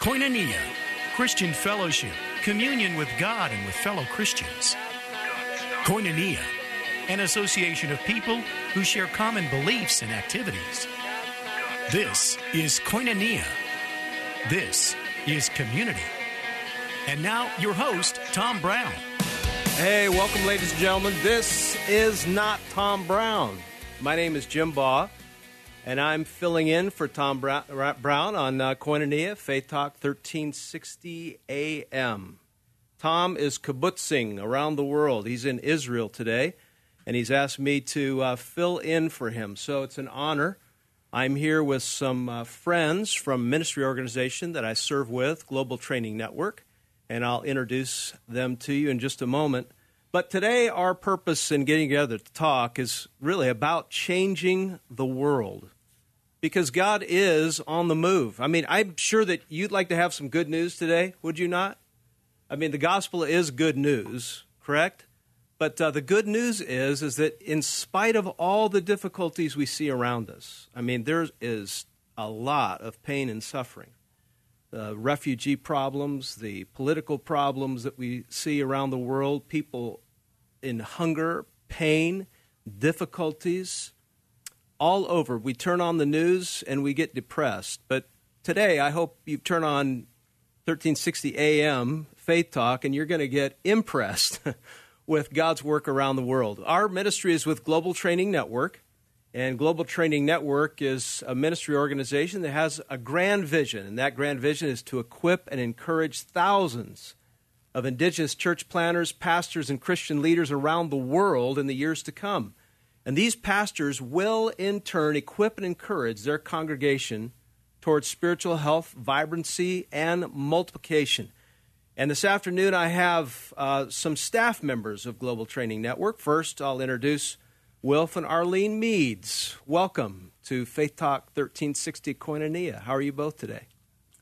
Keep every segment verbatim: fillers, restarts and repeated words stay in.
Koinonia, Christian fellowship, communion with God and with fellow Christians. Koinonia, an association of people who share common beliefs and activities. This is Koinonia. This is community. And now, your host, Tom Brown. Hey, welcome, ladies and gentlemen. This is not Tom Brown. My name is Jim Baugh, and I'm filling in for Tom Brown on uh, Koinonia, Faith Talk thirteen sixty A M. Tom is kibbutzing around the world. He's in Israel today, and he's asked me to uh, fill in for him. So it's an honor. I'm here with some uh, friends from ministry organization that I serve with, Global Training Network, and I'll introduce them to you in just a moment. But today our purpose in getting together to talk is really about changing the world, because God is on the move. I mean, I'm sure that you'd like to have some good news today, would you not? I mean, the gospel is good news, correct? But uh, the good news is, is that in spite of all the difficulties we see around us, I mean, there is a lot of pain and suffering. The refugee problems, the political problems that we see around the world, people in hunger, pain, difficulties, all over. We turn on the news and we get depressed. But today, I hope you turn on thirteen sixty A M Faith Talk and you're going to get impressed with God's work around the world. Our ministry is with Global Training Network, and Global Training Network is a ministry organization that has a grand vision, and that grand vision is to equip and encourage thousands of indigenous church planters, pastors, and Christian leaders around the world in the years to come. And these pastors will, in turn, equip and encourage their congregation towards spiritual health, vibrancy, and multiplication. And this afternoon, I have uh, some staff members of Global Training Network. First, I'll introduce Wilf and Arlene Meads. Welcome to Faith Talk thirteen sixty Koinonia. How are you both today?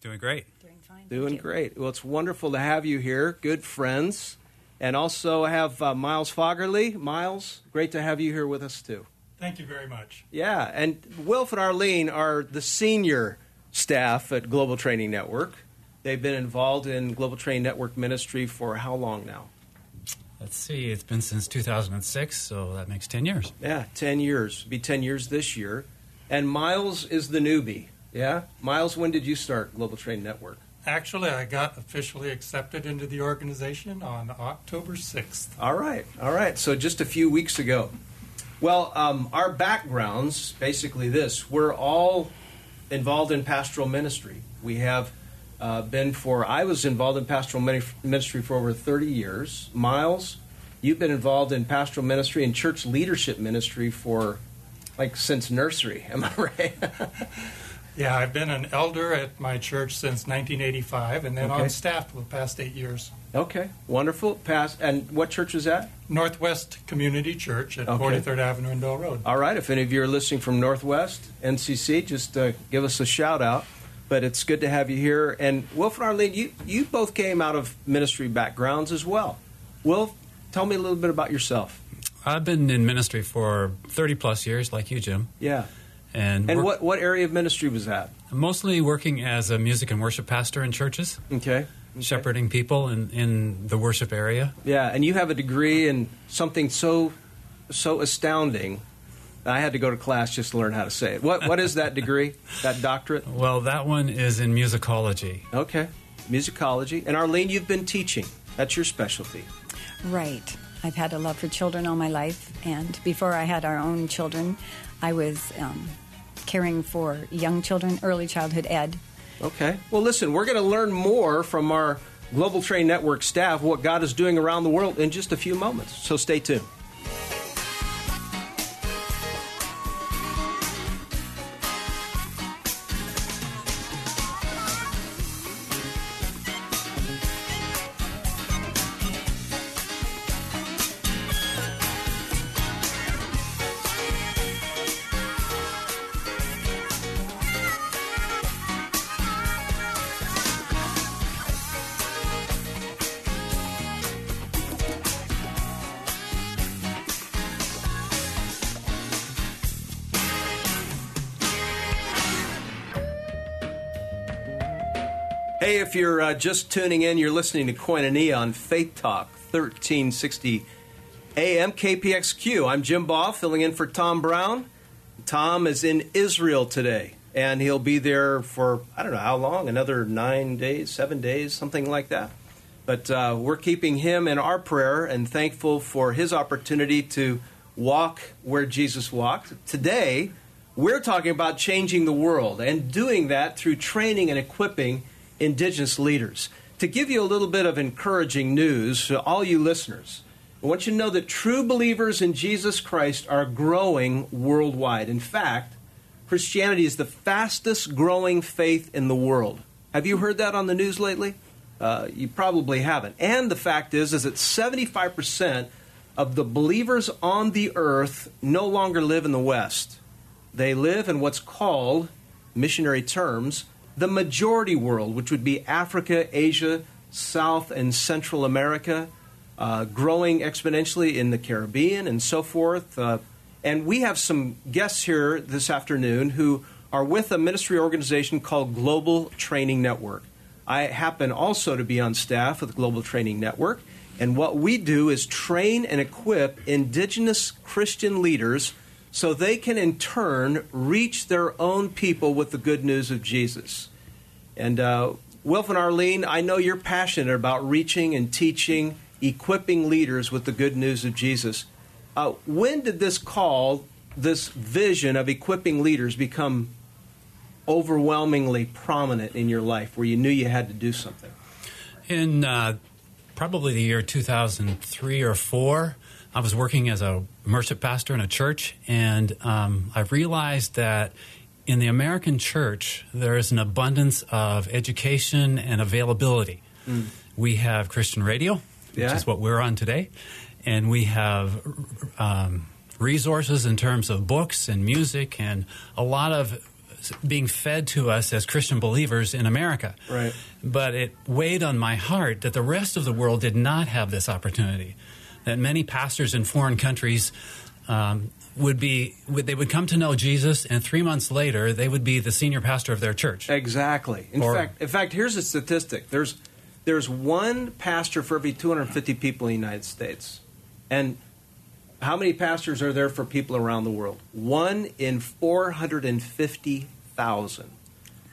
Doing great. Doing fine. Doing great. Well, it's wonderful to have you here, good friends. And also I have uh, Miles Foggerly. Miles, great to have you here with us, too. Thank you very much. Yeah, and Wilf and Arlene are the senior staff at Global Training Network. They've been involved in Global Training Network ministry for how long now? Let's see. It's been since two thousand six, so that makes ten years. Yeah, ten years. It'll be ten years this year. And Miles is the newbie, yeah? Miles, when did you start Global Training Network? Actually, I got officially accepted into the organization on October sixth. All right. All right. So just a few weeks ago. Well, um, our background's basically this. We're all involved in pastoral ministry. We have... Uh, been for, I was involved in pastoral ministry for over thirty years. Miles, you've been involved in pastoral ministry and church leadership ministry for, like, since nursery. Am I right? Yeah, I've been an elder at my church since nineteen eighty-five, and then okay. on staff for the past eight years. Okay, wonderful. Past, and what church was that? Northwest Community Church at okay. forty-third Avenue and Dole Road. All right, if any of you are listening from Northwest, N C C, just uh, give us a shout-out. But it's good to have you here. And Wilf and Arlene, you, you both came out of ministry backgrounds as well. Wilf, tell me a little bit about yourself. I've been in ministry for thirty-plus years, like you, Jim. Yeah. And, and work- what, what area of ministry was that? Mostly working as a music and worship pastor in churches. Okay. Okay. Shepherding people in, in the worship area. Yeah, and you have a degree in something so so astounding. I had to go to class just to learn how to say it. What What is that degree, that doctorate? Well, that one is in musicology. Okay, musicology. And Arlene, you've been teaching. That's your specialty. Right. I've had a love for children all my life. And before I had our own children, I was um, caring for young children, early childhood ed. Okay. Well, listen, we're going to learn more from our Global Train Network staff, what God is doing around the world in just a few moments. So stay tuned. Hey, if you're uh, just tuning in, you're listening to Koinonia on Faith Talk, thirteen sixty A M K P X Q. I'm Jim Baugh, filling in for Tom Brown. Tom is in Israel today, and he'll be there for, I don't know how long, another nine days, seven days, something like that. But uh, we're keeping him in our prayer and thankful for his opportunity to walk where Jesus walked. Today, we're talking about changing the world and doing that through training and equipping Indigenous leaders. To give you a little bit of encouraging news to all you listeners, I want you to know that true believers in Jesus Christ are growing worldwide. In fact, Christianity is the fastest growing faith in the world. Have you heard that on the news lately? Uh, you probably haven't. And the fact is, is that seventy-five percent of the believers on the earth no longer live in the West. They live in what's called, missionary terms, the majority world, which would be Africa, Asia, South and Central America, uh, growing exponentially in the Caribbean and so forth. Uh, and we have some guests here this afternoon who are with a ministry organization called Global Training Network. I happen also to be on staff of the Global Training Network. And what we do is train and equip Indigenous Christian leaders so they can, in turn, reach their own people with the good news of Jesus. And uh, Wilf and Arlene, I know you're passionate about reaching and teaching, equipping leaders with the good news of Jesus. Uh, when did this call, this vision of equipping leaders, become overwhelmingly prominent in your life, where you knew you had to do something? In uh, probably the year two thousand three or four, I was working as a worship pastor in a church, and um, I realized that in the American church, there is an abundance of education and availability. Mm. We have Christian radio, which yeah. is what we're on today, and we have um, resources in terms of books and music and a lot of being fed to us as Christian believers in America. Right. But it weighed on my heart that the rest of the world did not have this opportunity. That many pastors in foreign countries um, would be, would, they would come to know Jesus, and three months later, they would be the senior pastor of their church. Exactly. In or, fact, in fact, here's a statistic. There's there's one pastor for every two hundred fifty people in the United States. And how many pastors are there for people around the world? One in four hundred fifty thousand.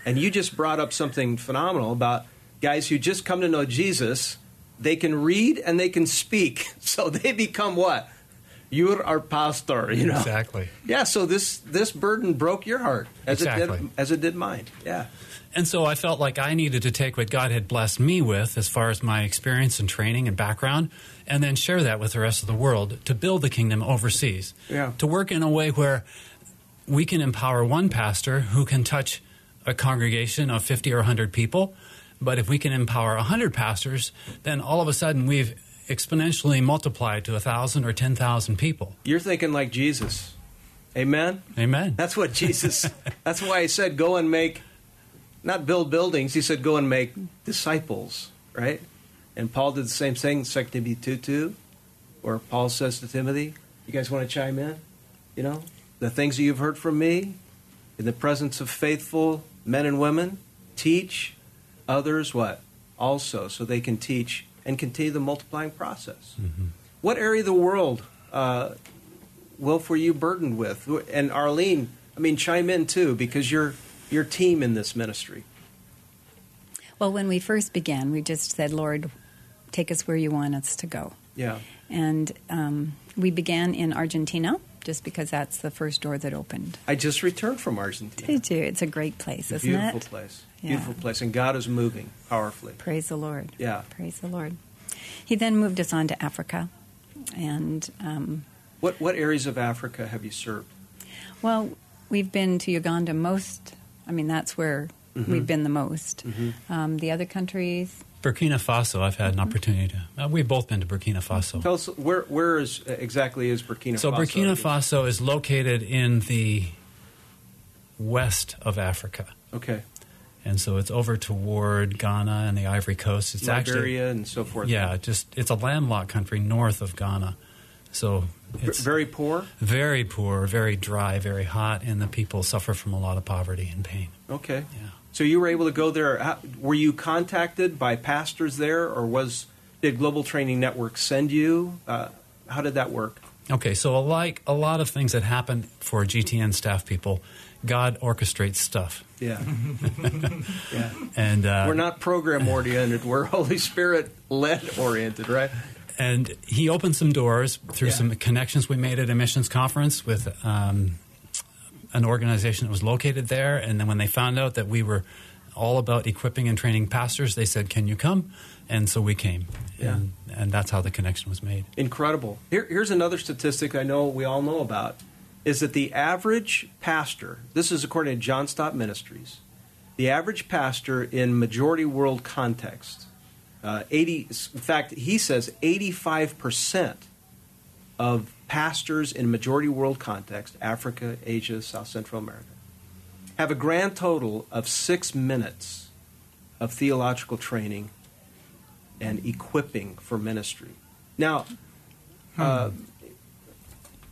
And you just brought up something phenomenal about guys who just come to know Jesus. They can read and they can speak, so they become what? You're our pastor, you know. Exactly. Yeah. So this this burden broke your heart, as exactly. it did, as it did mine. Yeah. And so I felt like I needed to take what God had blessed me with, as far as my experience and training and background, and then share that with the rest of the world to build the kingdom overseas. Yeah. To work in a way where we can empower one pastor who can touch a congregation of fifty or one hundred people. But if we can empower one hundred pastors, then all of a sudden we've exponentially multiplied to one thousand or ten thousand people. You're thinking like Jesus. Amen? Amen. That's what Jesus, that's why he said go and make, not build buildings, he said go and make disciples, right? And Paul did the same thing in Second Timothy two two, where Paul says to Timothy, you guys want to chime in? You know, the things that you've heard from me, in the presence of faithful men and women, teach others what? Also, so they can teach and continue the multiplying process. Mm-hmm. What area of the world, uh, Wilf, were you burdened with? And Arlene, I mean, chime in too, because you're your team in this ministry. Well, when we first began, we just said, Lord, take us where you want us to go. Yeah. And um, we began in Argentina, just because that's the first door that opened. I just returned from Argentina. Did you? It's a great place, isn't it? Beautiful place. Yeah. Beautiful place. And God is moving powerfully. Praise the Lord. Yeah. Praise the Lord. He then moved us on to Africa. And um, what what areas of Africa have you served? Well, we've been to Uganda most. I mean, that's where mm-hmm. we've been the most. Mm-hmm. Um, the other countries? Burkina Faso, I've had an opportunity to. Uh, we've both been to Burkina Faso. Tell us, where, where is, uh, exactly is Burkina so Faso? So Burkina Faso is located in the west of Africa. Okay. And so it's over toward Ghana and the Ivory Coast. It's Liberia actually, and so forth. Yeah, just it's a landlocked country north of Ghana. So it's very poor? Very poor, very dry, very hot, and the people suffer from a lot of poverty and pain. Okay. Yeah. So you were able to go there. How, were you contacted by pastors there, or was did Global Training Network send you? Uh, how did that work? Okay, so like a lot of things that happen for G T N staff people, God orchestrates stuff. Yeah. yeah. And uh, we're not program-oriented. We're Holy Spirit-led oriented, right? And he opened some doors through yeah. some connections we made at a missions conference with um, an organization that was located there. And then when they found out that we were all about equipping and training pastors, they said, can you come? And so we came. Yeah. And, and that's how the connection was made. Incredible. Here, here's another statistic I know we all know about, is that the average pastor, this is according to John Stott Ministries, the average pastor in majority world context, uh, eighty in fact, he says eighty-five percent of pastors in majority world context, Africa, Asia, South Central America, have a grand total of six minutes of theological training and equipping for ministry. Now, uh, hmm.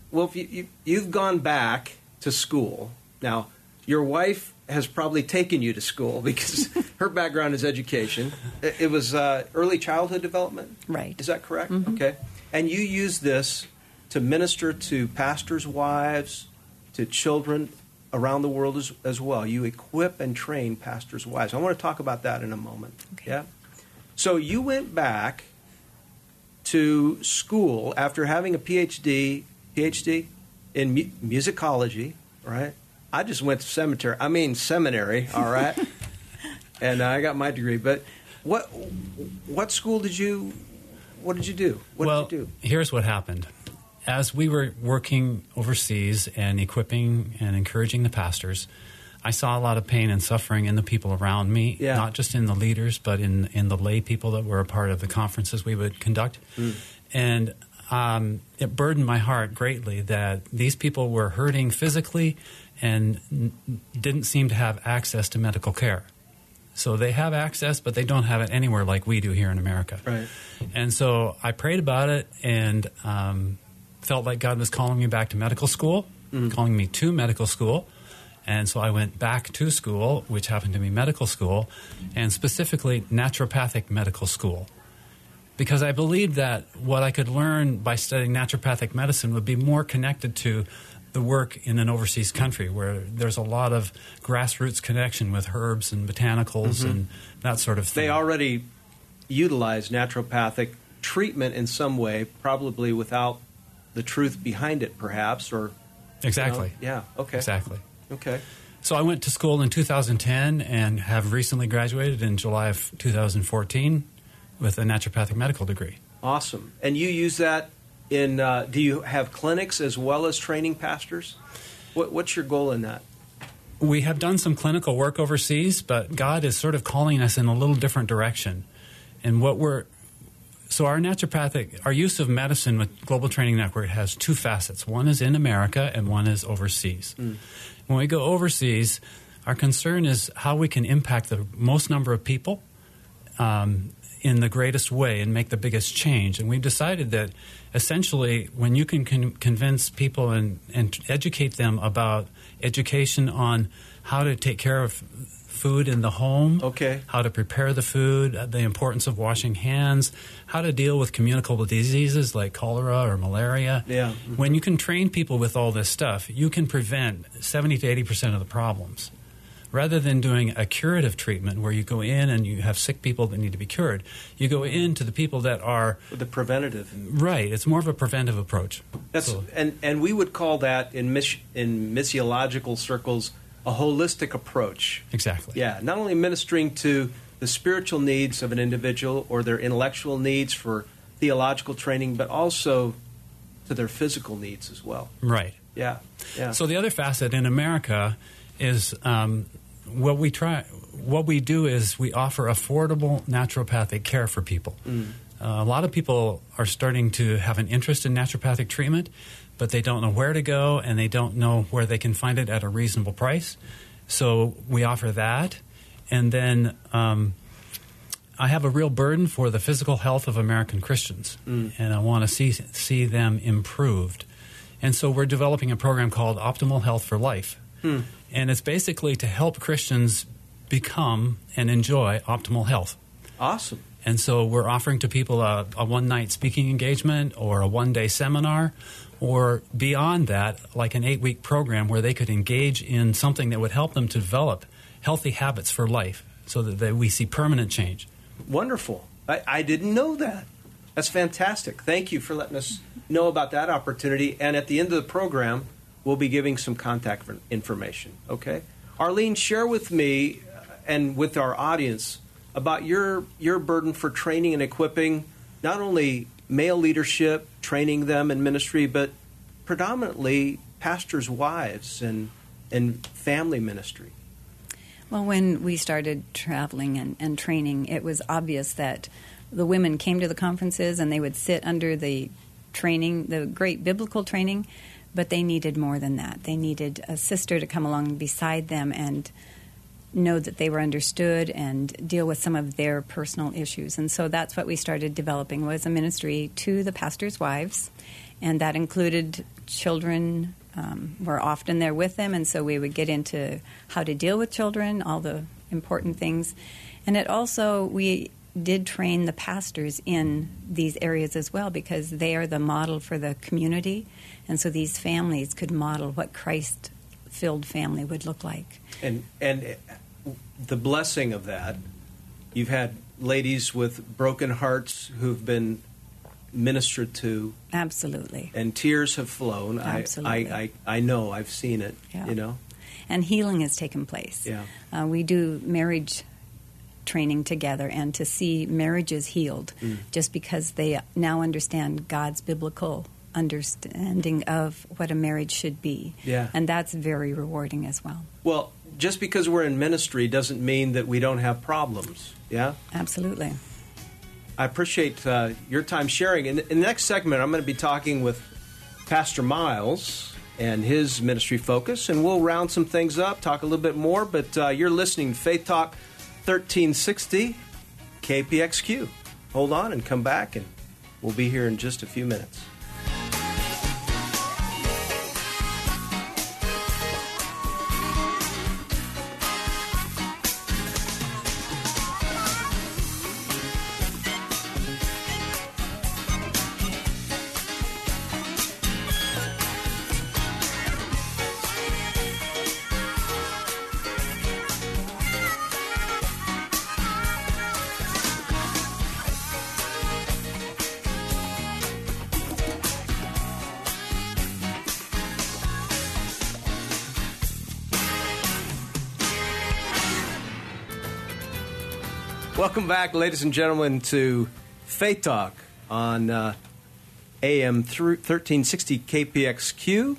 well, if you, you, you've gone back to school. Now, your wife has probably taken you to school because her background is education. It, it was uh, early childhood development? Right. Is that correct? Mm-hmm. Okay. And you use this to minister to pastors' wives, to children around the world as, as well. You equip and train pastors' wives. I want to talk about that in a moment. Okay. Yeah. So you went back to school after having a PhD, PhD in mu- musicology, right? I just went to cemetery. I mean seminary, all right? And I got my degree. But what what school did you? What did you do? What well, did you do? Here's what happened. As we were working overseas and equipping and encouraging the pastors, I saw a lot of pain and suffering in the people around me, yeah. not just in the leaders, but in, in the lay people that were a part of the conferences we would conduct. Mm. And um, it burdened my heart greatly that these people were hurting physically and n- didn't seem to have access to medical care. So they have access, but they don't have it anywhere like we do here in America. Right. And so I prayed about it and um, felt like God was calling me back to medical school, mm. calling me to medical school. And so I went back to school, which happened to be medical school, and specifically naturopathic medical school, because I believed that what I could learn by studying naturopathic medicine would be more connected to the work in an overseas country where there's a lot of grassroots connection with herbs and botanicals mm-hmm. and that sort of thing. They already utilize naturopathic treatment in some way, probably without the truth behind it, perhaps. or Exactly. You know, yeah, okay. Exactly. Okay. So I went to school in two thousand ten and have recently graduated in July of two thousand fourteen with a naturopathic medical degree. Awesome. And you use that in, uh, do you have clinics as well as training pastors? What, what's your goal in that? We have done some clinical work overseas, but God is sort of calling us in a little different direction. And what we're, so our naturopathic, our use of medicine with Global Training Network has two facets. One is in America and one is overseas. Mm. When we go overseas, our concern is how we can impact the most number of people um, in the greatest way and make the biggest change. And we've decided that essentially when you can con- convince people and, and educate them about education on how to take care of food in the home, okay. how to prepare the food, the importance of washing hands, how to deal with communicable diseases like cholera or malaria. Yeah. Mm-hmm. When you can train people with all this stuff, you can prevent seventy to eighty percent of the problems. Rather than doing a curative treatment where you go in and you have sick people that need to be cured, you go in to the people that are... The preventative. Right. It's more of a preventive approach. That's so, and, and we would call that in mis- in missiological circles... a holistic approach. Exactly. Yeah, not only ministering to the spiritual needs of an individual or their intellectual needs for theological training, but also to their physical needs as well. Right. Yeah. Yeah. So the other facet in America is um, what we try. What we do is we offer affordable naturopathic care for people. Mm. Uh, a lot of people are starting to have an interest in naturopathic treatment, but they don't know where to go and they don't know where they can find it at a reasonable price. So we offer that. And then um, I have a real burden for the physical health of American Christians, mm. and I want to see see them improved. And so we're developing a program called Optimal Health for Life. Mm. And it's basically to help Christians become and enjoy optimal health. Awesome. And so we're offering to people a, a one-night speaking engagement or a one-day seminar or beyond that, like an eight-week program where they could engage in something that would help them to develop healthy habits for life so that they, we see permanent change. Wonderful. I, I didn't know that. That's fantastic. Thank you for letting us know about that opportunity. And at the end of the program, we'll be giving some contact information. Okay? Arlene, share with me and with our audience about your your burden for training and equipping not only male leadership, training them in ministry, but predominantly pastors' wives and and family ministry. Well, when we started traveling and, and training, it was obvious that the women came to the conferences and they would sit under the training, the great biblical training, but they needed more than that. They needed a sister to come along beside them and know that they were understood and deal with some of their personal issues. And so that's what we started developing, was a ministry to the pastors' wives, and that included children um, were often there with them, and so we would get into how to deal with children, all the important things. And it also, we did train the pastors in these areas as well, because they are the model for the community, and so these families could model what Christ-filled family would look like. And and the blessing of that, you've had ladies with broken hearts who've been ministered to. Absolutely. And tears have flown. Absolutely. I, I, I, I know. I've seen it, yeah. You know. And healing has taken place. Yeah. Uh, we do marriage training together, and to see marriages healed mm. just because they now understand God's biblical understanding of what a marriage should be. Yeah. And that's very rewarding as well. Well, just because we're in ministry doesn't mean that we don't have problems. Yeah? Absolutely. I appreciate uh, your time sharing. In, in the next segment, I'm going to be talking with Pastor Miles and his ministry focus, and we'll round some things up, talk a little bit more, but uh, you're listening to Faith Talk thirteen sixty K P X Q. Hold on and come back, and we'll be here in just a few minutes. Welcome back, ladies and gentlemen, to Faith Talk on uh, A M thirteen sixty K P X Q,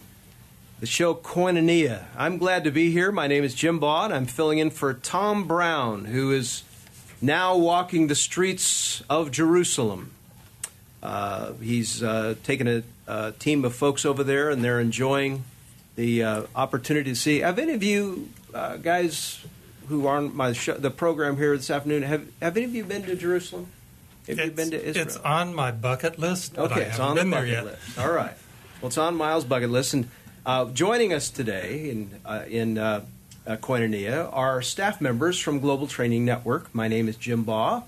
the show Koinonia. I'm glad to be here. My name is Jim Baugh, and I'm filling in for Tom Brown, who is now walking the streets of Jerusalem. Uh, he's uh, taken a, a team of folks over there, and they're enjoying the uh, opportunity to see. Have any of you uh, guys who are on my show, the program here this afternoon, have have any of you been to Jerusalem? Have it's, you been to Israel? It's on my bucket list. Okay, but I it's haven't on been the bucket there list. Yet. All right. Well, it's on Miles' bucket list. And uh, joining us today in uh, in uh, uh, Koinonia are staff members from Global Training Network. My name is Jim Baugh,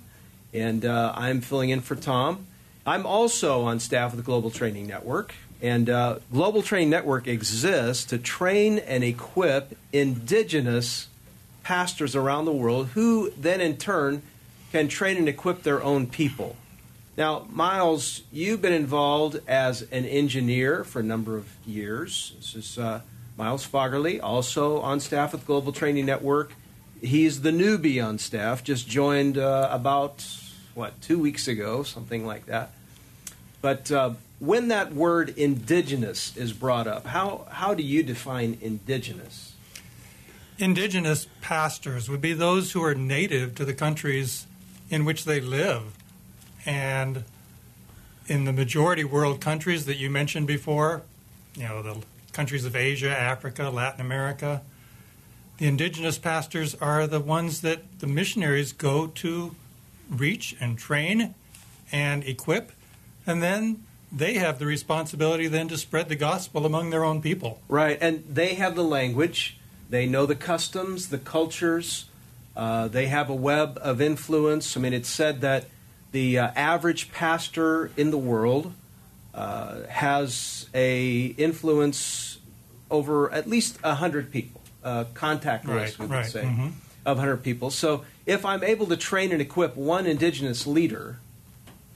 and uh, I'm filling in for Tom. I'm also on staff of the Global Training Network. And uh, Global Training Network exists to train and equip indigenous pastors around the world who then in turn can train and equip their own people. Now, Miles, you've been involved as an engineer for a number of years. This is uh, Miles Foggerly, also on staff with Global Training Network. He's the newbie on staff, just joined uh, about, what, two weeks ago, something like that. But uh, when that word indigenous is brought up, how, how do you define indigenous? Indigenous pastors would be those who are native to the countries in which they live. And in the majority world countries that you mentioned before, you know, the countries of Asia, Africa, Latin America, the indigenous pastors are the ones that the missionaries go to reach and train and equip. And then they have the responsibility then to spread the gospel among their own people. Right, and they have the language. They know the customs, the cultures, Uh, they have a web of influence. I mean, it's said that the uh, average pastor in the world uh, has a influence over at least one hundred people, uh, contact list, right, we right. could say, mm-hmm. of one hundred people. So if I'm able to train and equip one indigenous leader,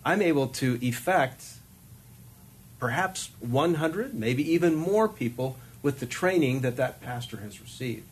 I'm able to effect perhaps one hundred, maybe even more people with the training that that pastor has received.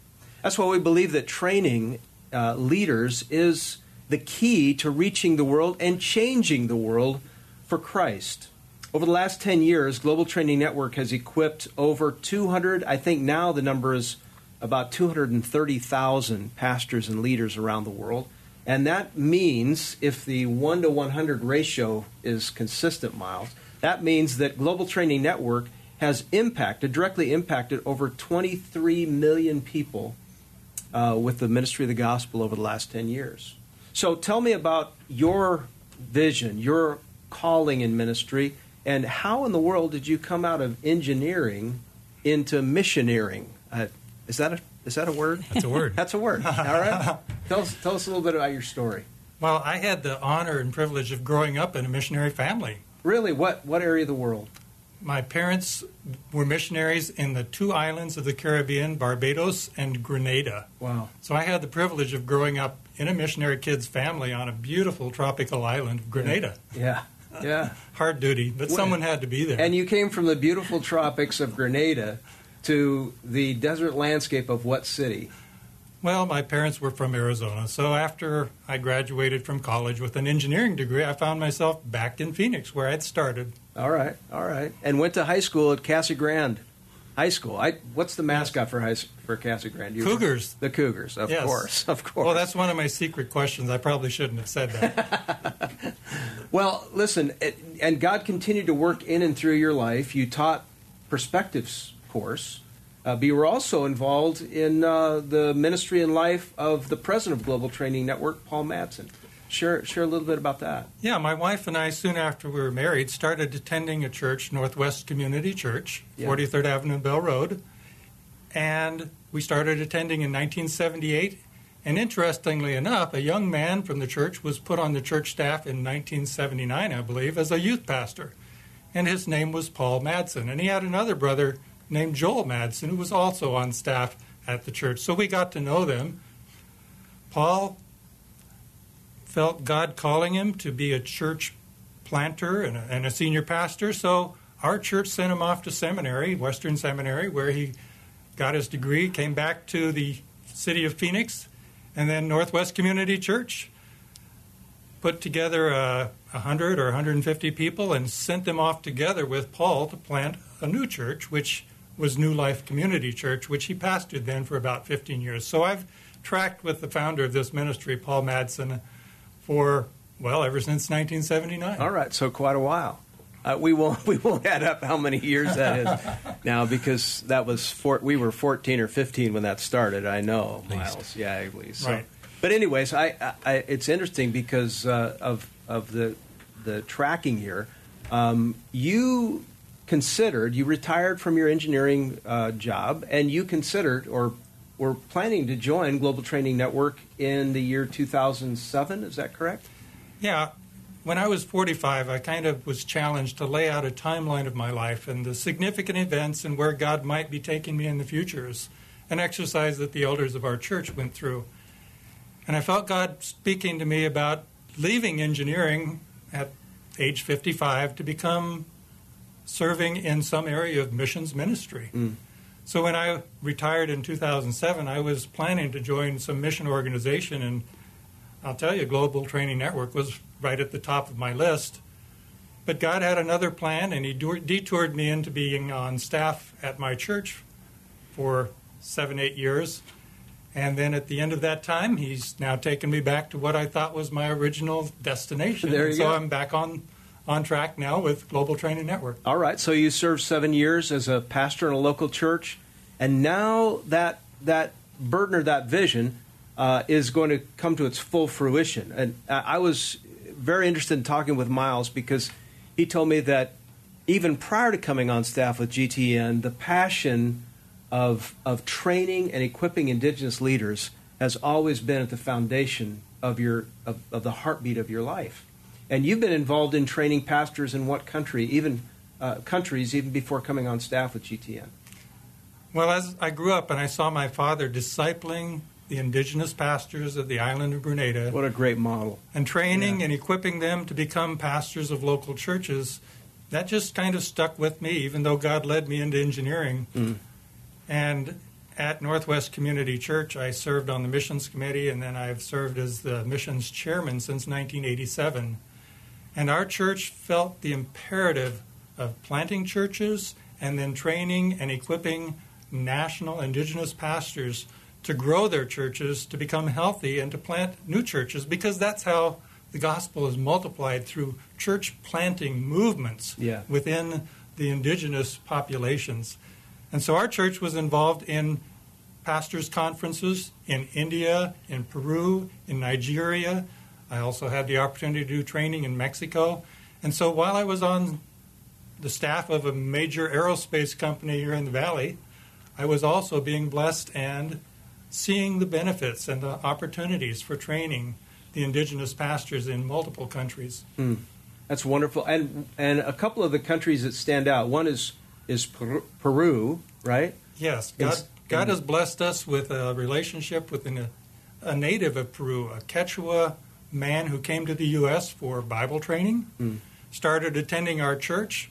That's why we believe that training uh, leaders is the key to reaching the world and changing the world for Christ. Over the last ten years, Global Training Network has equipped over two hundred, I think now the number is about two hundred thirty thousand pastors and leaders around the world. And that means, if the one to one hundred ratio is consistent, Miles, that means that Global Training Network has impacted, directly impacted, over twenty-three million people uh, with the ministry of the gospel over the last ten years. So tell me about your vision, your calling in ministry, and how in the world did you come out of engineering into missioneering? Uh, is that a Is that a word? That's a word. That's a word. All right. Tell us, tell us a little bit about your story. Well, I had the honor and privilege of growing up in a missionary family. Really? What what area of the world? My parents were missionaries in the two islands of the Caribbean, Barbados and Grenada. Wow. So I had the privilege of growing up in a missionary kid's family on a beautiful tropical island of Grenada. Yeah. Yeah. yeah. Hard duty, but well, someone had to be there. And you came from the beautiful tropics of Grenada to the desert landscape of what city? Well, my parents were from Arizona, so after I graduated from college with an engineering degree, I found myself back in Phoenix, where I'd started. All right, all right. And went to high school at Casa Grande High School. I, what's the mascot yes. for high, for Casa Grande? You Cougars. Remember? The Cougars, of yes. course, of course. Well, that's one of my secret questions. I probably shouldn't have said that. Well, listen, it, and God continued to work in and through your life. You taught perspectives course, uh, but you were also involved in uh, the ministry and life of the president of Global Training Network, Paul Madsen. Share, share a little bit about that. Yeah, my wife and I, soon after we were married, started attending a church, Northwest Community Church, yeah. forty-third Avenue and Bell Road, and we started attending in nineteen seventy-eight, and interestingly enough, a young man from the church was put on the church staff in nineteen seventy-nine, I believe, as a youth pastor, and his name was Paul Madsen, and he had another brother named Joel Madsen, who was also on staff at the church. So we got to know them. Paul felt God calling him to be a church planter and a, and a senior pastor, so our church sent him off to seminary, Western Seminary, where he got his degree, came back to the city of Phoenix, and then Northwest Community Church put together uh, one hundred or one hundred fifty people and sent them off together with Paul to plant a new church, which was New Life Community Church, which he pastored then for about fifteen years. So I've tracked with the founder of this ministry, Paul Madsen, for, well, ever since nineteen seventy-nine. All right, so quite a while. Uh, we won't we won't add up how many years that is now, because that was four, we were fourteen or fifteen when that started. I know, Miles. Yeah, at least. So, right. But anyways, I, I, I it's interesting because uh, of of the the tracking here. Um, you. Considered you retired from your engineering uh, job, and you considered or were planning to join Global Training Network in the year two thousand seven. Is that correct? Yeah. When I was forty-five, I kind of was challenged to lay out a timeline of my life and the significant events and where God might be taking me in the future. Is an exercise that the elders of our church went through, and I felt God speaking to me about leaving engineering at age fifty-five to become serving in some area of missions ministry. Mm. So when I retired in two thousand seven, I was planning to join some mission organization, and I'll tell you, Global Training Network was right at the top of my list. But God had another plan, and he detoured me into being on staff at my church for seven, eight years. And then at the end of that time, he's now taken me back to what I thought was my original destination. There you so go. I'm back on on track now with Global Training Network. All right, so you served seven years as a pastor in a local church, and now that that burden or that vision uh, is going to come to its full fruition. And I was very interested in talking with Miles because he told me that even prior to coming on staff with G T N, the passion of of training and equipping indigenous leaders has always been at the foundation of your of, of the heartbeat of your life. And you've been involved in training pastors in what country, even uh, countries, even before coming on staff with G T N? Well, as I grew up and I saw my father discipling the indigenous pastors of the island of Grenada. What a great model. And training yeah. and equipping them to become pastors of local churches, that just kind of stuck with me, even though God led me into engineering. Mm. And at Northwest Community Church, I served on the missions committee, and then I've served as the missions chairman since nineteen eighty-seven. And our church felt the imperative of planting churches and then training and equipping national indigenous pastors to grow their churches, to become healthy, and to plant new churches, because that's how the gospel is multiplied through church planting movements yeah. within the indigenous populations. And so our church was involved in pastors' conferences in India, in Peru, in Nigeria. I also had the opportunity to do training in Mexico. And so while I was on the staff of a major aerospace company here in the valley, I was also being blessed and seeing the benefits and the opportunities for training the indigenous pastors in multiple countries. Mm. That's wonderful. And and a couple of the countries that stand out, one is is Peru, right? Yes. God, it's, God has blessed us with a relationship with an, a native of Peru, a Quechua man who came to the U S for Bible training, mm. started attending our church.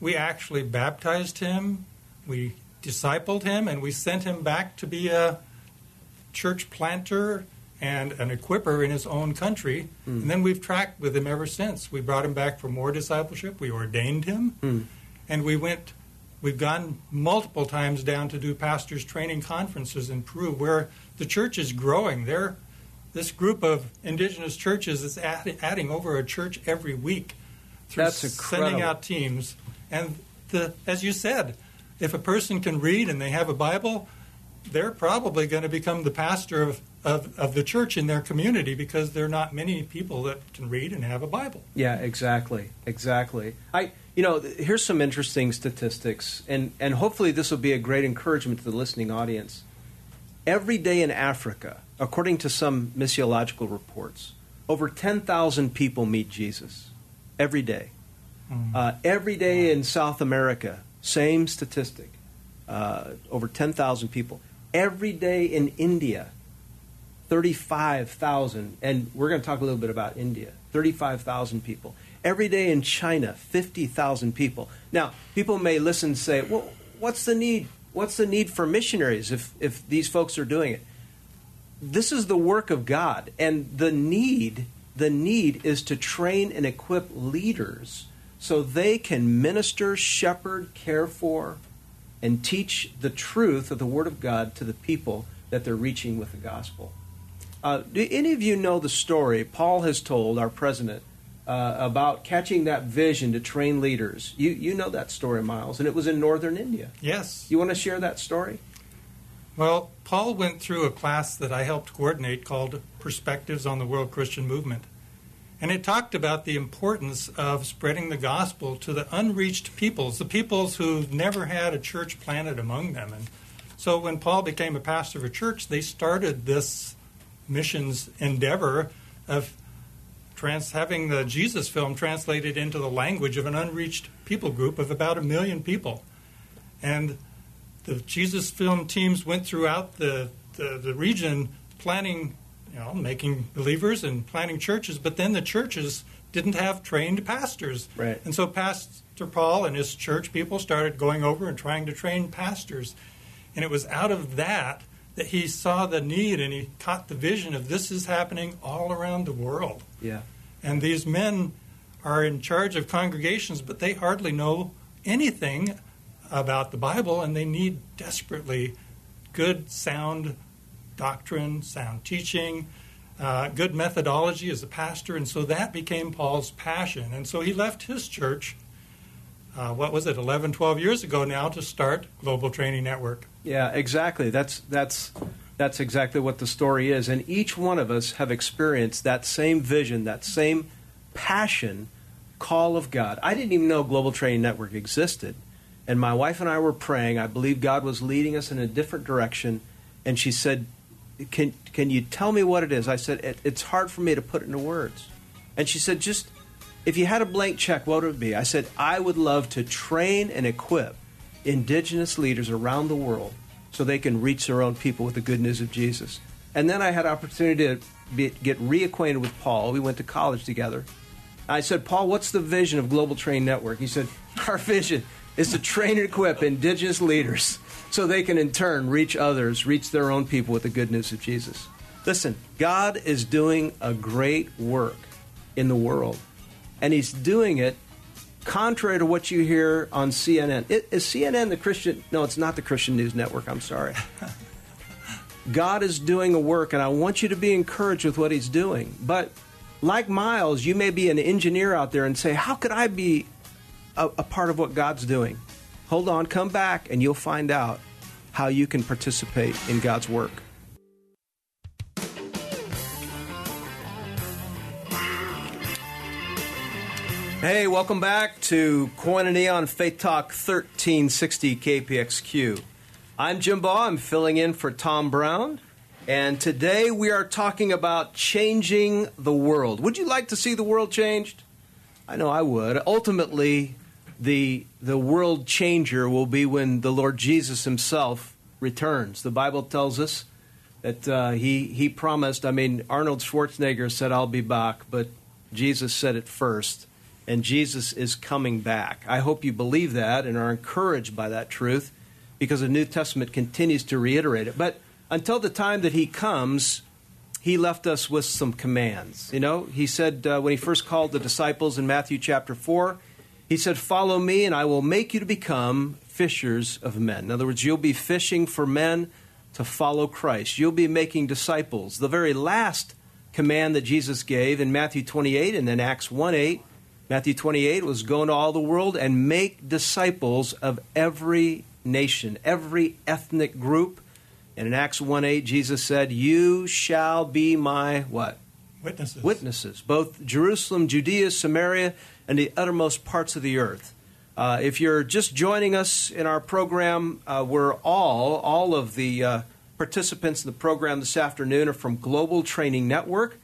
We actually baptized him, we discipled him, and we sent him back to be a church planter and an equipper in his own country. Mm. And then we've tracked with him ever since. We brought him back for more discipleship. We ordained him. Mm. And we went... We've gone multiple times down to do pastors' training conferences in Peru, where the church is growing. They're, this group of indigenous churches is add, adding over a church every week through That's incredible. Sending out teams. And the, as you said, if a person can read and they have a Bible, they're probably going to become the pastor of, of, of the church in their community, because there are not many people that can read and have a Bible. Yeah, exactly, exactly. I... You know, here's some interesting statistics, and, and hopefully this will be a great encouragement to the listening audience. Every day in Africa, according to some missiological reports, over ten thousand people meet Jesus every day. Mm. Uh, every day in South America, same statistic, uh, over ten thousand people. Every day in India, thirty-five thousand, and we're going to talk a little bit about India, thirty-five thousand people. Every day in China, fifty thousand people. Now, people may listen and say, well, what's the need? What's the need for missionaries if, if these folks are doing it? This is the work of God, and the need, the need is to train and equip leaders so they can minister, shepherd, care for, and teach the truth of the Word of God to the people that they're reaching with the gospel. Uh, do any of you know the story Paul has told, our president, Uh, about catching that vision to train leaders? You you know that story, Miles, and it was in northern India. Yes. You want to share that story? Well, Paul went through a class that I helped coordinate called Perspectives on the World Christian Movement. And it talked about the importance of spreading the gospel to the unreached peoples, the peoples who've never had a church planted among them. And so when Paul became a pastor of a church, they started this missions endeavor of Trans, having the Jesus film translated into the language of an unreached people group of about a million people. And the Jesus film teams went throughout the, the, the region planning, you know, making believers and planning churches, but then the churches didn't have trained pastors. Right. And so Pastor Paul and his church people started going over and trying to train pastors. And it was out of that that he saw the need, and he caught the vision of this is happening all around the world. Yeah. And these men are in charge of congregations, but they hardly know anything about the Bible, and they need desperately good, sound doctrine, sound teaching, uh, good methodology as a pastor. And so that became Paul's passion. And so he left his church, uh, what was it, eleven, twelve years ago now, to start Global Training Network. Yeah, exactly. That's that's that's exactly what the story is. And each one of us have experienced that same vision, that same passion, call of God. I didn't even know Global Training Network existed. And my wife and I were praying. I believe God was leading us in a different direction. And she said, can can you tell me what it is? I said, it, it's hard for me to put it into words. And she said, just, if you had a blank check, what would it be? I said, I would love to train and equip indigenous leaders around the world so they can reach their own people with the good news of Jesus. And then I had opportunity to be, get reacquainted with Paul. We went to college together. I said, Paul, what's the vision of Global Training Network? He said, our vision is to train and equip indigenous leaders so they can in turn reach others, reach their own people with the good news of Jesus. Listen, God is doing a great work in the world, and he's doing it contrary to what you hear on C N N. It, is C N N the Christian? No, it's not the Christian News Network. I'm sorry. God is doing a work, and I want you to be encouraged with what he's doing. But like Miles, you may be an engineer out there and say, how could I be a, a part of what God's doing? Hold on, come back, and you'll find out how you can participate in God's work. Hey, welcome back to Koinonia on Faith Talk thirteen sixty K P X Q. I'm Jim Baugh. I'm filling in for Tom Brown. And today we are talking about changing the world. Would you like to see the world changed? I know I would. Ultimately, the, the world changer will be when the Lord Jesus himself returns. The Bible tells us that uh, he, he promised. I mean, Arnold Schwarzenegger said, I'll be back, but Jesus said it first. And Jesus is coming back. I hope you believe that and are encouraged by that truth, because the New Testament continues to reiterate it. But until the time that he comes, he left us with some commands. You know, he said uh, when he first called the disciples in Matthew chapter four, he said, follow me and I will make you to become fishers of men. In other words, you'll be fishing for men to follow Christ. You'll be making disciples. The very last command that Jesus gave in Matthew twenty-eight and then Acts one eight, Matthew twenty-eight was go into all the world and make disciples of every nation, every ethnic group. And in Acts one eight, Jesus said, you shall be my what? Witnesses. Witnesses, both Jerusalem, Judea, Samaria, and the uttermost parts of the earth. Uh, if you're just joining us in our program, uh, we're all, all of the uh, participants in the program this afternoon are from Global Training Network,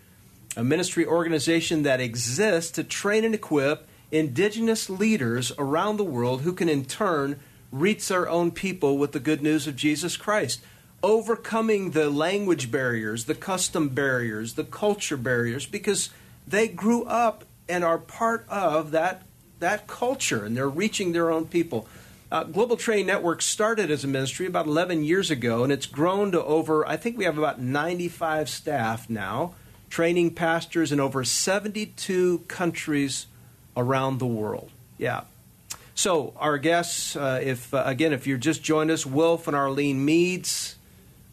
a ministry organization that exists to train and equip indigenous leaders around the world who can in turn reach their own people with the good news of Jesus Christ, overcoming the language barriers, the custom barriers, the culture barriers, because they grew up and are part of that, that culture, and they're reaching their own people. Uh, Global Training Network started as a ministry about eleven years ago, and it's grown to over, I think we have about ninety-five staff now, training pastors in over seventy-two countries around the world. Yeah. So our guests, uh, if uh, again, if you've just joined us, Wilf and Arlene Meads,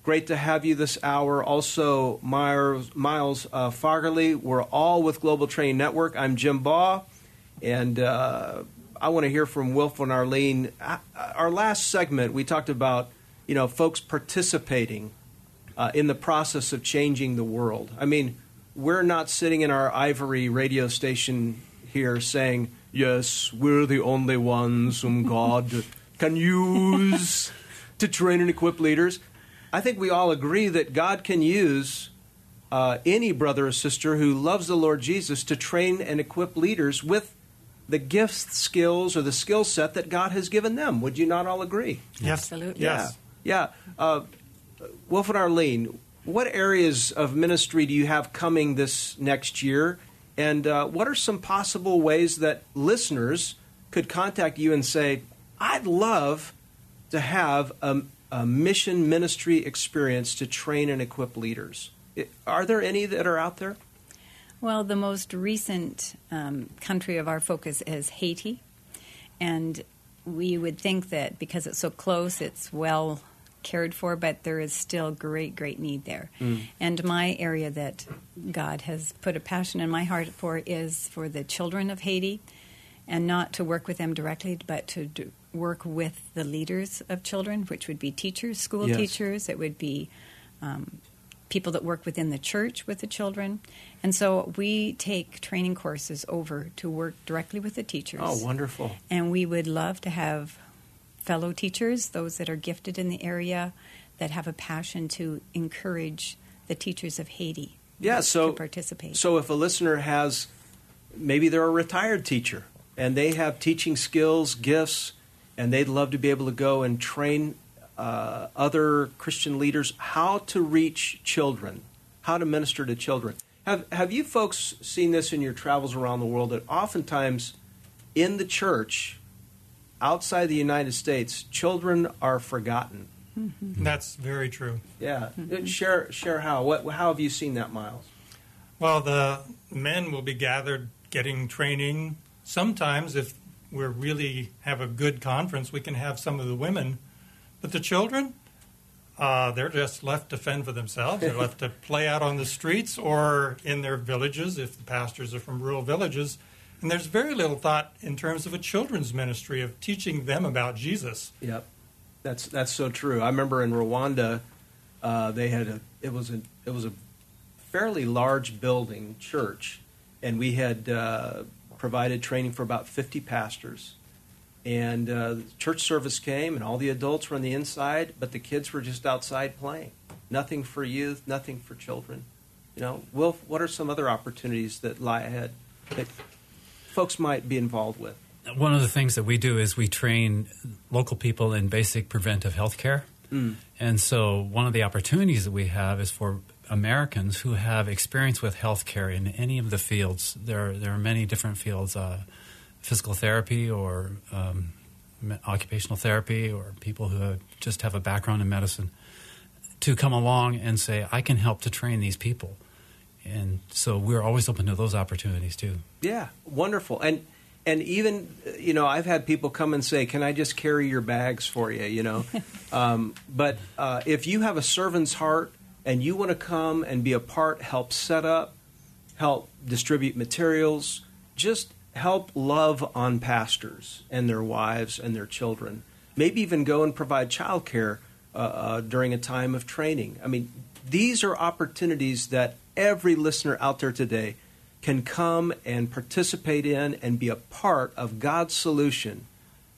great to have you this hour. Also, Myers, Miles uh, Foggerly. We're all with Global Training Network. I'm Jim Baugh, and uh, I want to hear from Wilf and Arlene. I, our last segment, we talked about, you know, folks participating uh, in the process of changing the world. I mean, we're not sitting in our ivory radio station here saying, yes, we're the only ones whom God can use to train and equip leaders. I think we all agree that God can use uh, any brother or sister who loves the Lord Jesus to train and equip leaders with the gifts, skills, or the skill set that God has given them. Would you not all agree? Yes. Absolutely. Yes. Yeah. yeah. Uh, Wilf and Arlene, what areas of ministry do you have coming this next year? And uh, what are some possible ways that listeners could contact you and say, I'd love to have a, a mission ministry experience to train and equip leaders? It, are there any that are out there? Well, the most recent um, country of our focus is Haiti. And we would think that because it's so close, it's well cared for, but there is still great, great need there. Mm. And my area that God has put a passion in my heart for is for the children of Haiti, and not to work with them directly, but to do, work with the leaders of children, which would be teachers, school yes. teachers. It would be um, people that work within the church with the children. And so we take training courses over to work directly with the teachers. Oh, wonderful. And we would love to have fellow teachers, those that are gifted in the area, that have a passion to encourage the teachers of Haiti yeah, so, to participate. So if a listener has, maybe they're a retired teacher, and they have teaching skills, gifts, and they'd love to be able to go and train uh, other Christian leaders how to reach children, how to minister to children. Have Have you folks seen this in your travels around the world, that oftentimes in the church, outside the United States, children are forgotten? Mm-hmm. That's very true. Yeah. Mm-hmm. Share share how. What, how have you seen that, Miles? Well, the men will be gathered getting training. Sometimes, if we really have a good conference, we can have some of the women. But the children, uh, they're just left to fend for themselves. They're left to play out on the streets or in their villages, if the pastors are from rural villages. And there's very little thought in terms of a children's ministry of teaching them about Jesus. Yep. That's that's so true. I remember in Rwanda, uh, they had a it was a it was a fairly large building church, and we had uh, provided training for about fifty pastors. And uh, the church service came, and all the adults were on the inside, but the kids were just outside playing. Nothing for youth, nothing for children. You know, Wilf, what are some other opportunities that lie ahead that folks might be involved with? One of the things that we do is we train local people in basic preventive health care. Mm. And so one of the opportunities that we have is for Americans who have experience with health care in any of the fields. There are, there are many different fields, uh, physical therapy or um, occupational therapy, or people who have, just have a background in medicine, to come along and say, I can help to train these people. And so we're always open to those opportunities, too. Yeah, wonderful. And And even, you know, I've had people come and say, can I just carry your bags for you, you know? um, but uh, if you have a servant's heart and you want to come and be a part, help set up, help distribute materials, just help love on pastors and their wives and their children. Maybe even go and provide childcare uh, uh, during a time of training. I mean, these are opportunities that every listener out there today can come and participate in and be a part of God's solution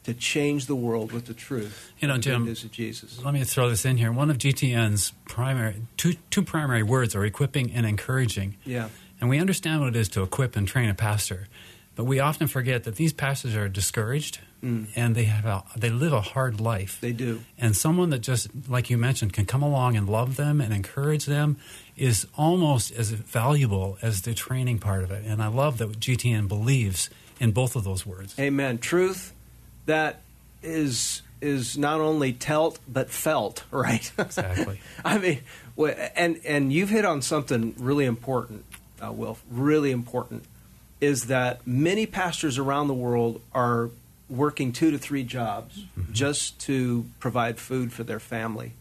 to change the world with the truth. You know, Jim, the news of Jesus. Let me throw this in here. One of G T N's primary two two primary words are equipping and encouraging. Yeah. And we understand what it is to equip and train a pastor, but we often forget that these pastors are discouraged mm. and they have a, they live a hard life. They do. And someone that just, like you mentioned, can come along and love them and encourage them is almost as valuable as the training part of it. And I love that G T N believes in both of those words. Amen. Truth that is is not only telt but felt, right? Exactly. I mean, and, and you've hit on something really important, uh, Wilf, really important, is that many pastors around the world are working two to three jobs mm-hmm. just to provide food for their family.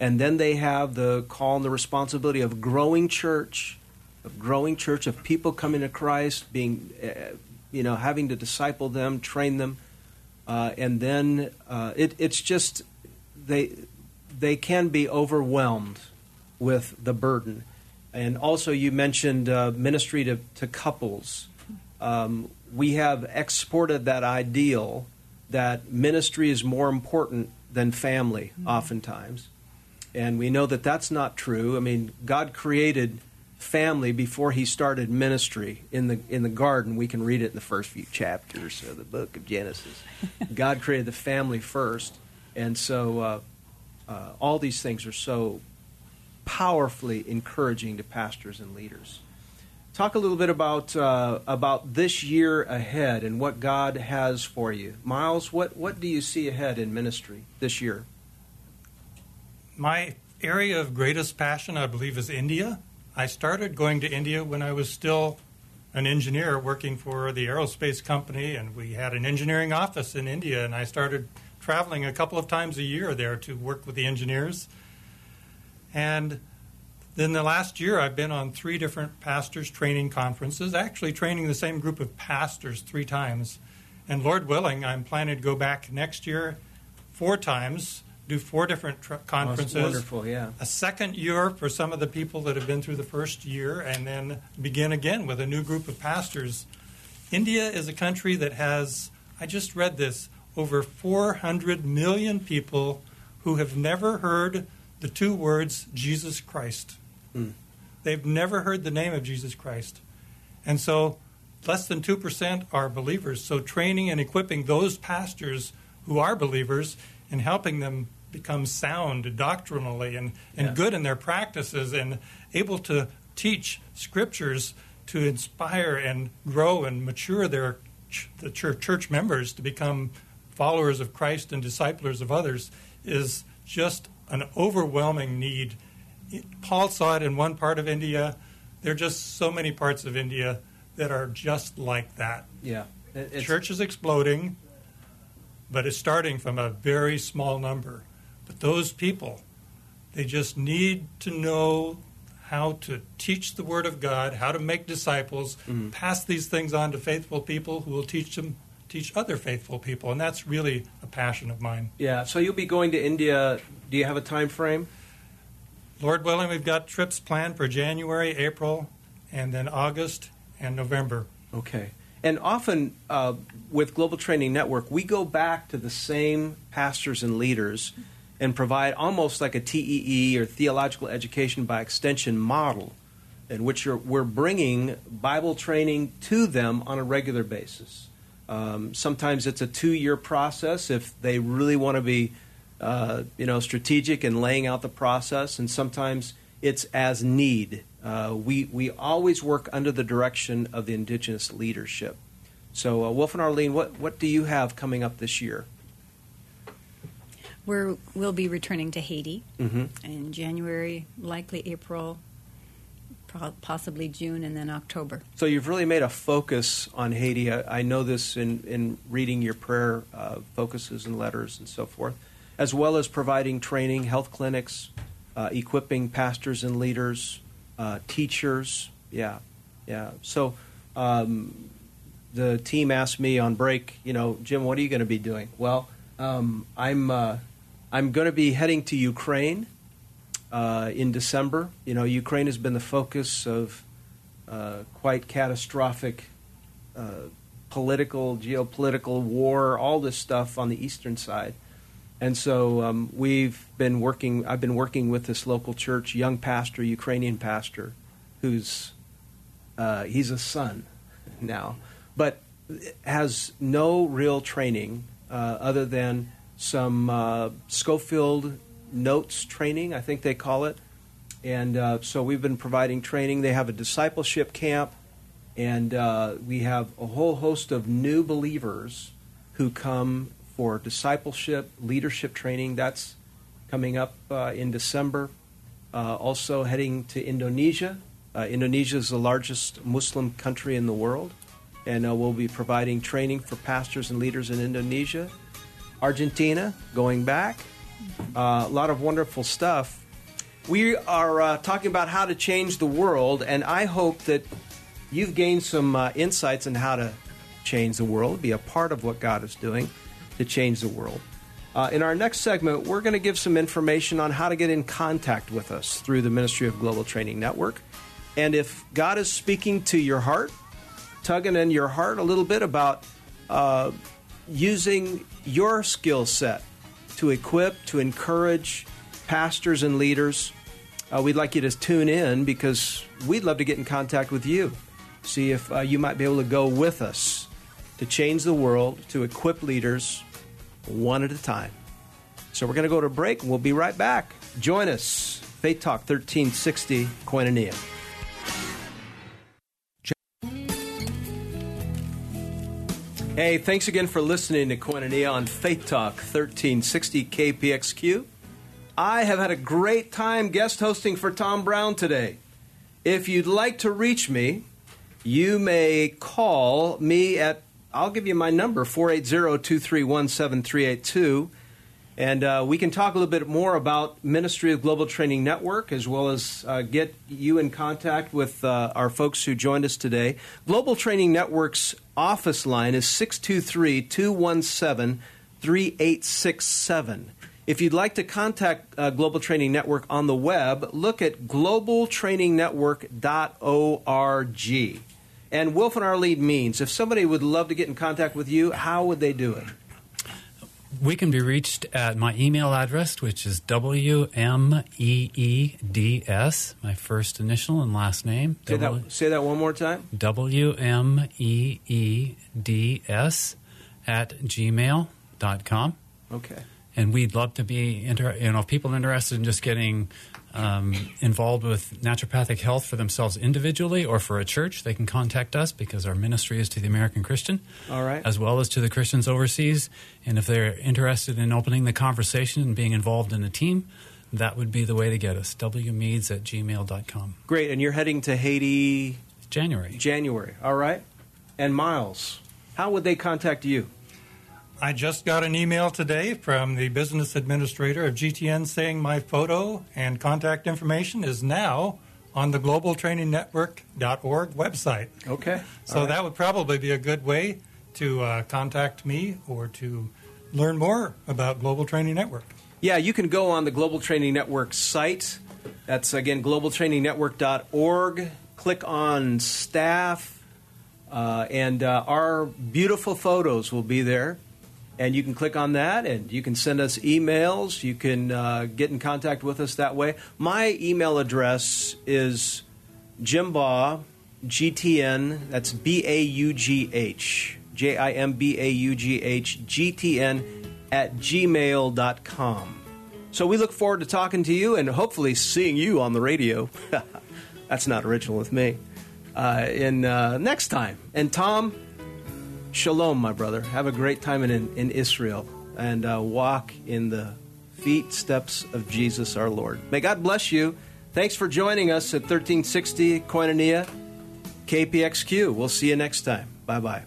And then they have the call and the responsibility of growing church, of growing church, of people coming to Christ, being, uh, you know, having to disciple them, train them, uh, and then uh, it, it's just they they can be overwhelmed with the burden. And also, you mentioned uh, ministry to to couples. Um, we have exported that ideal that ministry is more important than family, mm-hmm. oftentimes. And we know that that's not true. I mean, God created family before he started ministry in the in the garden. We can read it in the first few chapters of the book of Genesis. God created the family first. And so uh, uh, all these things are so powerfully encouraging to pastors and leaders. Talk a little bit about uh, about this year ahead and what God has for you. Miles, what, what do you see ahead in ministry this year? My area of greatest passion, I believe, is India. I started going to India when I was still an engineer working for the aerospace company, and we had an engineering office in India, and I started traveling a couple of times a year there to work with the engineers. And then the last year, I've been on three different pastors' training conferences, actually training the same group of pastors three times. And Lord willing, I'm planning to go back next year four times, do four different tr- conferences. Oh, wonderful, yeah. A second year for some of the people that have been through the first year, and then begin again with a new group of pastors. India is a country that has, I just read this, over four hundred million people who have never heard the two words Jesus Christ. Mm. They've never heard the name of Jesus Christ. And so less than two percent are believers. So training and equipping those pastors who are believers and helping them become sound doctrinally and, and yeah. good in their practices and able to teach scriptures to inspire and grow and mature their ch- the church, church members to become followers of Christ and disciples of others is just an overwhelming need. Paul saw it in one part of India. There are just so many parts of India that are just like that. Yeah, it, church is exploding, but it's starting from a very small number. But those people, they just need to know how to teach the Word of God, how to make disciples, mm-hmm. pass these things on to faithful people who will teach them, teach other faithful people. And that's really a passion of mine. Yeah, so you'll be going to India. Do you have a time frame? Lord willing, we've got trips planned for January, April, and then August and November. Okay. And often uh, with Global Training Network, we go back to the same pastors and leaders and provide almost like a T E E or theological education by extension model in which you're, we're bringing Bible training to them on a regular basis. Um, sometimes it's a two-year process if they really want to be Uh, you know, strategic and laying out the process, and sometimes it's as need. Uh, we we always work under the direction of the indigenous leadership. So, uh, Wilf and Arlene, what, what do you have coming up this year? We're, we'll be returning to Haiti mm-hmm. in January, likely April, possibly June, and then October. So you've really made a focus on Haiti. I, I know this in, in reading your prayer uh, focuses and letters and so forth, as well as providing training, health clinics, uh, equipping pastors and leaders, uh, teachers. Yeah, yeah. So um, the team asked me on break, you know, Jim, what are you going to be doing? Well, um, I'm uh, I'm going to be heading to Ukraine uh, in December. You know, Ukraine has been the focus of uh, quite catastrophic uh, political, geopolitical war, all this stuff on the eastern side. And so um, we've been working, I've been working with this local church, young pastor, Ukrainian pastor, who's, uh, he's a son now, but has no real training uh, other than some uh, Schofield Notes training, I think they call it. And uh, so we've been providing training. They have a discipleship camp, and uh, we have a whole host of new believers who come for discipleship, leadership training. That's coming up uh, in December. Uh, also heading to Indonesia. Uh, Indonesia is the largest Muslim country in the world, and uh, we'll be providing training for pastors and leaders in Indonesia. Argentina, going back. Uh, a lot of wonderful stuff. We are uh, talking about how to change the world, and I hope that you've gained some uh, insights on how to change the world, be a part of what God is doing to change the world. Uh, in our next segment, we're going to give some information on how to get in contact with us through the Ministry of Global Training Network. And if God is speaking to your heart, tugging in your heart a little bit about uh, using your skill set to equip, to encourage pastors and leaders, uh, we'd like you to tune in because we'd love to get in contact with you, see if uh, you might be able to go with us to change the world, to equip leaders, one at a time. So we're going to go to break, and we'll be right back. Join us, Faith Talk thirteen sixty, Koinonia. Hey, thanks again for listening to Koinonia on Faith Talk thirteen sixty K P X Q. I have had a great time guest hosting for Tom Brown today. If you'd like to reach me, you may call me at, I'll give you my number, four eight zero, two three one, seven three eight two, and uh, we can talk a little bit more about Ministry of Global Training Network, as well as uh, get you in contact with uh, our folks who joined us today. Global Training Network's office line is six two three, two one seven, three eight six seven. If you'd like to contact uh, Global Training Network on the web, look at global training network dot org. And Wilf and Arlene Meads, if somebody would love to get in contact with you, how would they do it? We can be reached at my email address, which is W M E E D S, my first initial and last name. Say, w- that, say that one more time. W M E E D S at gmail dot com. Okay. And we'd love to be, inter- you know, if people are interested in just getting um, involved with naturopathic health for themselves individually or for a church, they can contact us because our ministry is to the American Christian, all right, as well as to the Christians overseas. And if they're interested in opening the conversation and being involved in a team, that would be the way to get us, wmeads at gmail dot com. Great. And you're heading to Haiti? January. January. All right. And Miles, how would they contact you? I just got an email today from the business administrator of G T N saying my photo and contact information is now on the global training network dot org website. Okay. So right. That would probably be a good way to uh, contact me or to learn more about Global Training Network. Yeah, you can go on the Global Training Network site. That's, again, global training network dot org. Click on staff, uh, and uh, our beautiful photos will be there. And you can click on that, and you can send us emails. You can uh, get in contact with us that way. My email address is Jim Baugh, G T N, that's B A U G H, J I M B A U G H, G T N, at gmail dot com. So we look forward to talking to you and hopefully seeing you on the radio. That's not original with me. Uh, and uh, next time. And Tom, shalom, my brother. Have a great time in, in Israel, and uh, walk in the feet steps of Jesus our Lord. May God bless you. Thanks for joining us at thirteen sixty Koinonia K P X Q. We'll see you next time. Bye-bye.